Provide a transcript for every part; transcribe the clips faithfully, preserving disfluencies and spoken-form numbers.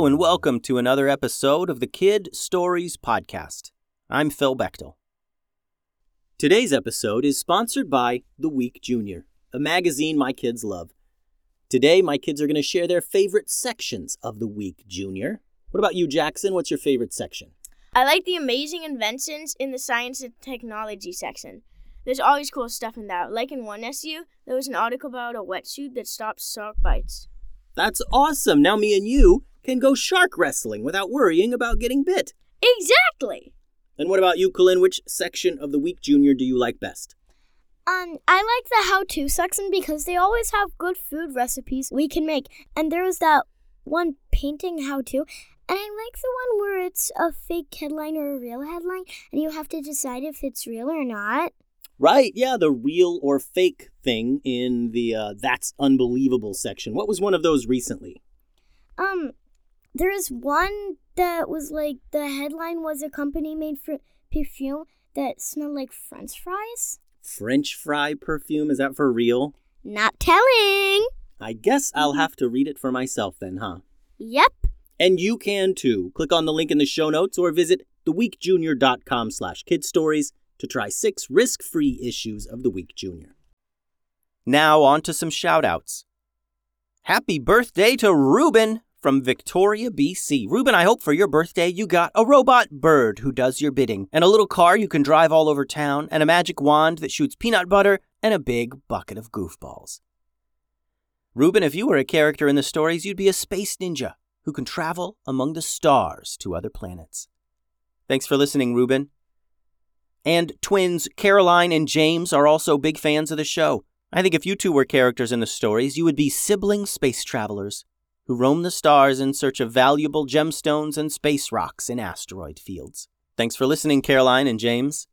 Hello and welcome to another episode of the Kid Stories Podcast. I'm Phil Bechtel. Today's episode is sponsored by The Week Junior, a magazine my kids love. Today, my kids are going to share their favorite sections of The Week Junior. What about you, Jackson? What's your favorite section? I like the amazing inventions in the science and technology section. There's always cool stuff in that. Like in one S U, there was an article about a wetsuit that stops shark bites. That's awesome. Now me and you can go shark wrestling without worrying about getting bit. Exactly. And what about you, Colin? Which section of The Week Junior do you like best? Um, I like the how-to section because they always have good food recipes we can make. And there was that one painting how-to. And I like the one where it's a fake headline or a real headline, and you have to decide if it's real or not. Right, yeah, the real or fake thing in the uh, That's Unbelievable section. What was one of those recently? Um... There is one that was like, the headline was a company made for perfume that smelled like French fries. French fry perfume? Is that for real? Not telling. I guess I'll have to read it for myself then, huh? Yep. And you can too. Click on the link in the show notes or visit theweekjunior.com slash kidstories to try six risk-free issues of The Week Junior. Now on to some shout-outs. Happy birthday to Ruben! From Victoria, B C. Ruben, I hope for your birthday you got a robot bird who does your bidding, and a little car you can drive all over town, and a magic wand that shoots peanut butter, and a big bucket of goofballs. Ruben, if you were a character in the stories, you'd be a space ninja who can travel among the stars to other planets. Thanks for listening, Ruben. And twins Caroline and James are also big fans of the show. I think if you two were characters in the stories, you would be sibling space travelers who roam the stars in search of valuable gemstones and space rocks in asteroid fields. Thanks for listening, Caroline and James.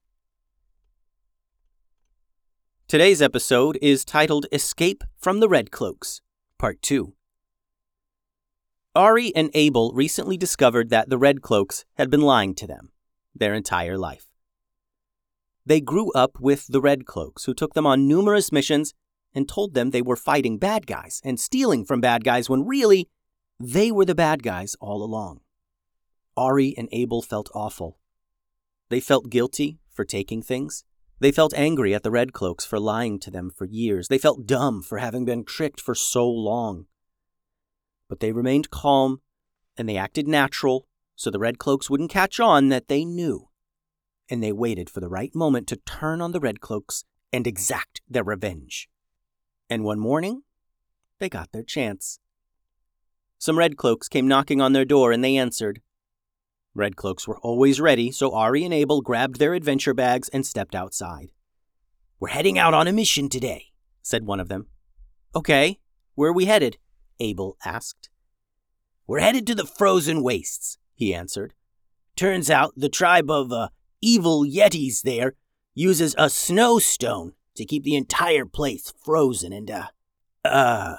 Today's episode is titled Escape from the Red Cloaks, Part two. Ari and Abel recently discovered that the Red Cloaks had been lying to them their entire life. They grew up with the Red Cloaks, who took them on numerous missions and told them they were fighting bad guys and stealing from bad guys when really, they were the bad guys all along. Ari and Abel felt awful. They felt guilty for taking things. They felt angry at the Red Cloaks for lying to them for years. They felt dumb for having been tricked for so long. But they remained calm, and they acted natural, so the Red Cloaks wouldn't catch on that they knew. And they waited for the right moment to turn on the Red Cloaks and exact their revenge. And one morning, they got their chance. Some Red Cloaks came knocking on their door, and they answered. Red Cloaks were always ready, so Ari and Abel grabbed their adventure bags and stepped outside. "We're heading out on a mission today," said one of them. "Okay, where are we headed?" Abel asked. "We're headed to the frozen wastes," he answered. "Turns out the tribe of uh, evil yetis there uses a snowstone to keep the entire place frozen, and, uh, uh,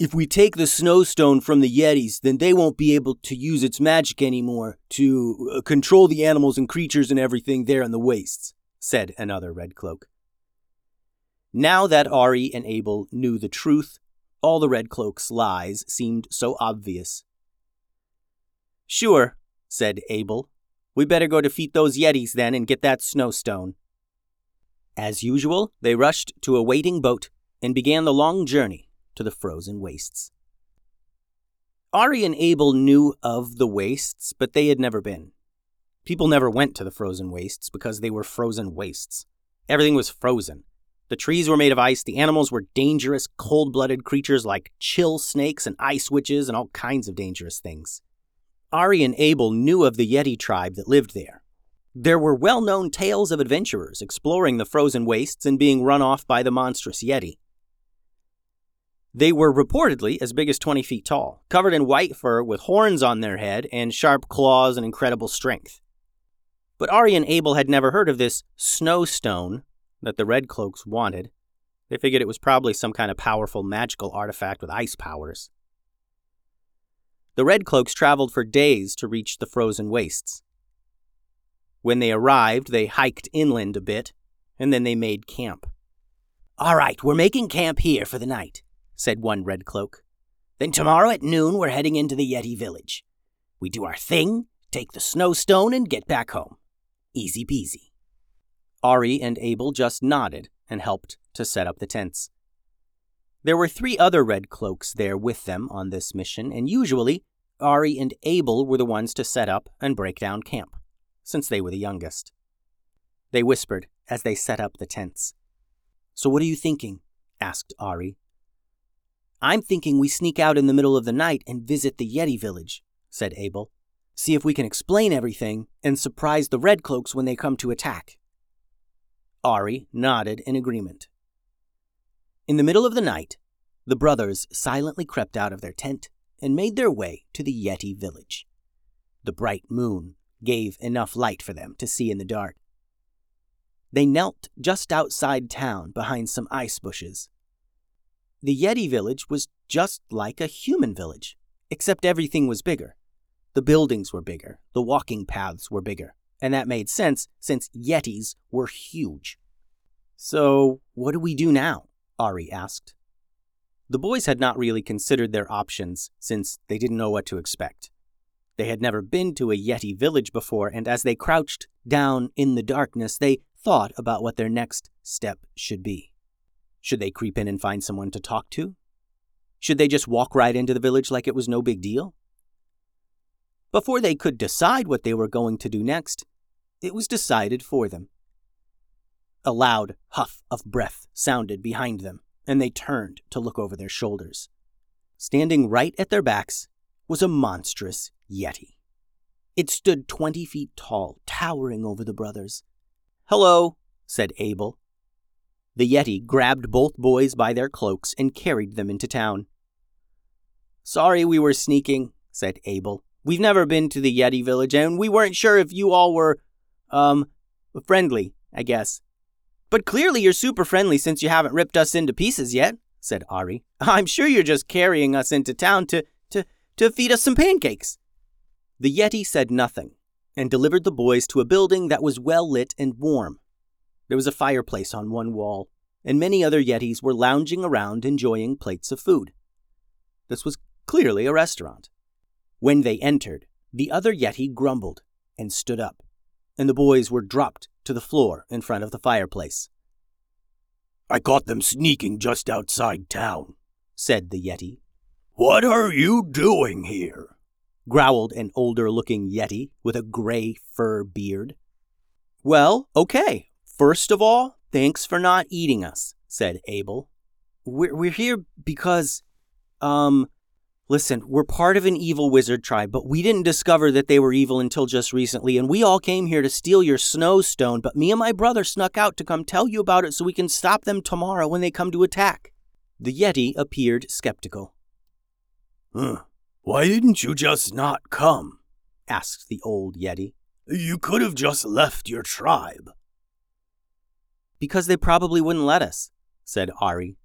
if we take the snowstone from the yetis, then they won't be able to use its magic anymore to uh, control the animals and creatures and everything there in the wastes," said another Red Cloak. Now that Ari and Abel knew the truth, all the Red Cloaks' lies seemed so obvious. "Sure," said Abel. "We better go defeat those yetis then and get that snowstone." As usual, they rushed to a waiting boat and began the long journey to the frozen wastes. Ari and Abel knew of the wastes, but they had never been. People never went to the frozen wastes because they were frozen wastes. Everything was frozen. The trees were made of ice, the animals were dangerous, cold-blooded creatures like chill snakes and ice witches and all kinds of dangerous things. Ari and Abel knew of the Yeti tribe that lived there. There were well-known tales of adventurers exploring the frozen wastes and being run off by the monstrous Yeti. They were reportedly as big as twenty feet tall, covered in white fur with horns on their head and sharp claws and incredible strength. But Ari and Abel had never heard of this snowstone that the Red Cloaks wanted. They figured it was probably some kind of powerful magical artifact with ice powers. The Red Cloaks traveled for days to reach the frozen wastes. When they arrived, they hiked inland a bit, and then they made camp. "All right, we're making camp here for the night," said one Red Cloak. "Then tomorrow at noon, we're heading into the Yeti village. We do our thing, take the snowstone, and get back home. Easy peasy. Ari and Abel just nodded and helped to set up the tents. There were three other Red Cloaks there with them on this mission, and usually Ari and Abel were the ones to set up and break down camp, since they were the youngest. They whispered as they set up the tents. "So what are you thinking?" asked Ari. "I'm thinking we sneak out in the middle of the night and visit the Yeti village," said Abel. "See if we can explain everything and surprise the Red Cloaks when they come to attack." Ari nodded in agreement. In the middle of the night, the brothers silently crept out of their tent and made their way to the Yeti village. The bright moon gave enough light for them to see in the dark. They knelt just outside town behind some ice bushes. The Yeti village was just like a human village, except everything was bigger. The buildings were bigger, the walking paths were bigger, and that made sense since Yetis were huge. "So, what do we do now?" Ari asked. The boys had not really considered their options since they didn't know what to expect. They had never been to a Yeti village before, and as they crouched down in the darkness, they thought about what their next step should be. Should they creep in and find someone to talk to? Should they just walk right into the village like it was no big deal? Before they could decide what they were going to do next, it was decided for them. A loud huff of breath sounded behind them, and they turned to look over their shoulders. Standing right at their backs was a monstrous Yeti. It stood twenty feet tall, towering over the brothers. "Hello," said Abel. The Yeti grabbed both boys by their cloaks and carried them into town. "Sorry we were sneaking," said Abel. "We've never been to the Yeti village, and we weren't sure if you all were, um, friendly, I guess." "But clearly you're super friendly since you haven't ripped us into pieces yet," said Ari. "I'm sure you're just carrying us into town to, to, to feed us some pancakes." The Yeti said nothing and delivered the boys to a building that was well lit and warm. There was a fireplace on one wall, and many other Yetis were lounging around enjoying plates of food. This was clearly a restaurant. When they entered, the other Yeti grumbled and stood up, and the boys were dropped to the floor in front of the fireplace. "I caught them sneaking just outside town," said the Yeti. "What are you doing here?" growled an older-looking Yeti with a gray fur beard. "Well, okay. First of all, thanks for not eating us," said Abel. We're, we're here because, um, listen, we're part of an evil wizard tribe, but we didn't discover that they were evil until just recently, and we all came here to steal your snowstone, but me and my brother snuck out to come tell you about it so we can stop them tomorrow when they come to attack." The Yeti appeared skeptical. "Huh. Why didn't you just not come?" asked the old Yeti. "You could have just left your tribe." "Because they probably wouldn't let us," said Ari.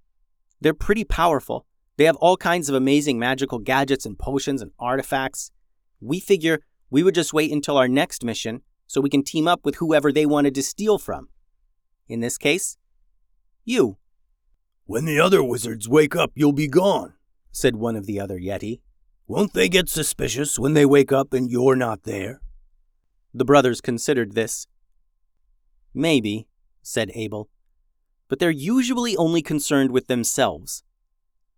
"They're pretty powerful. They have all kinds of amazing magical gadgets and potions and artifacts. We figure we would just wait until our next mission so we can team up with whoever they wanted to steal from. In this case, you." "When the other wizards wake up, you'll be gone," said one of the other Yeti. "Won't they get suspicious when they wake up and you're not there?" The brothers considered this. "Maybe," said Abel, "but they're usually only concerned with themselves.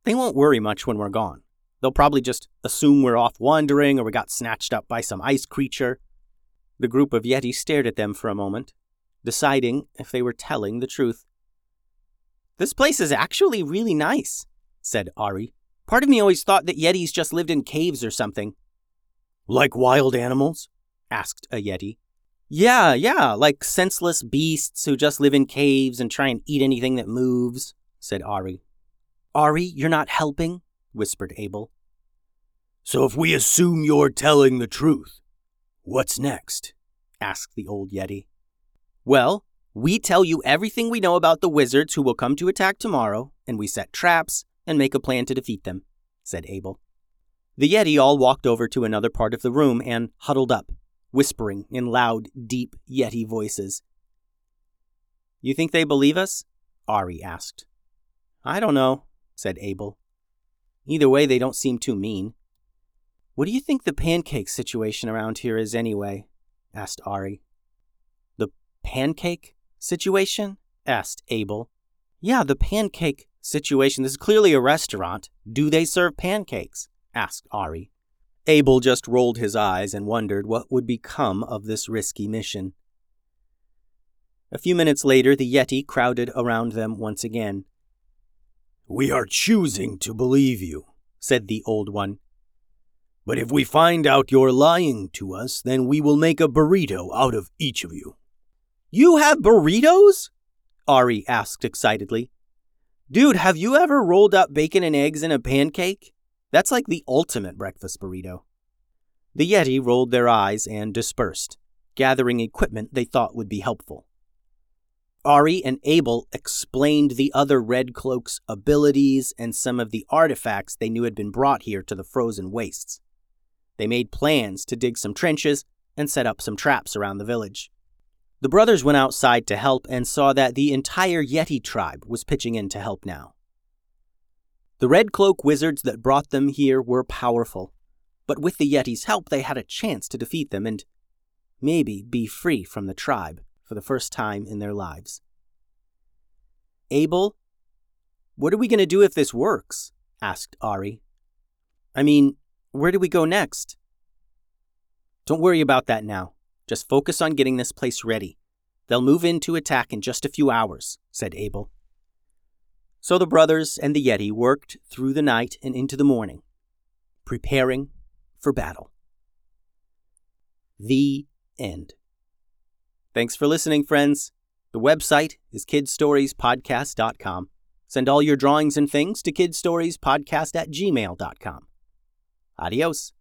They won't worry much when we're gone. They'll probably just assume we're off wandering or we got snatched up by some ice creature." The group of Yeti stared at them for a moment, deciding if they were telling the truth. "This place is actually really nice," said Ari. "Part of me always thought that Yetis just lived in caves or something." "Like wild animals?" asked a Yeti. Yeah, yeah, like senseless beasts who just live in caves and try and eat anything that moves," said Ari. "Ari, you're not helping," whispered Abel. "So if we assume you're telling the truth, what's next?" asked the old Yeti. "Well, we tell you everything we know about the wizards who will come to attack tomorrow, and we set traps and make a plan to defeat them," said Abel. The Yeti all walked over to another part of the room and huddled up, whispering in loud, deep Yeti voices. "You think they believe us?" Ari asked. "I don't know," said Abel. "Either way, they don't seem too mean." What do you think the pancake situation around here is anyway? Asked Ari. The pancake situation? Asked Abel. Yeah, the pancake situation. This is clearly a restaurant. Do they serve pancakes? Asked Ari. Abel just rolled his eyes and wondered what would become of this risky mission. A few minutes later, the Yeti crowded around them once again. We are choosing to believe you, said the old one. But if we find out you're lying to us, then we will make a burrito out of each of you. You have burritos? Ari asked excitedly. Dude, have you ever rolled up bacon and eggs in a pancake? That's like the ultimate breakfast burrito. The Yeti rolled their eyes and dispersed, gathering equipment they thought would be helpful. Ari and Abel explained the other Red Cloaks' abilities and some of the artifacts they knew had been brought here to the frozen wastes. They made plans to dig some trenches and set up some traps around the village. The brothers went outside to help and saw that the entire Yeti tribe was pitching in to help now. The Red Cloak wizards that brought them here were powerful, but with the Yeti's help they had a chance to defeat them and maybe be free from the tribe for the first time in their lives. Abel, what are we going to do if this works? Asked Ari. I mean, where do we go next? Don't worry about that now. Just focus on getting this place ready. They'll move in to attack in just a few hours, said Abel. So the brothers and the Yeti worked through the night and into the morning, preparing for battle. The end. Thanks for listening, friends. The website is kid stories podcast dot com. Send all your drawings and things to kid stories podcast at gmail dot com. Adios.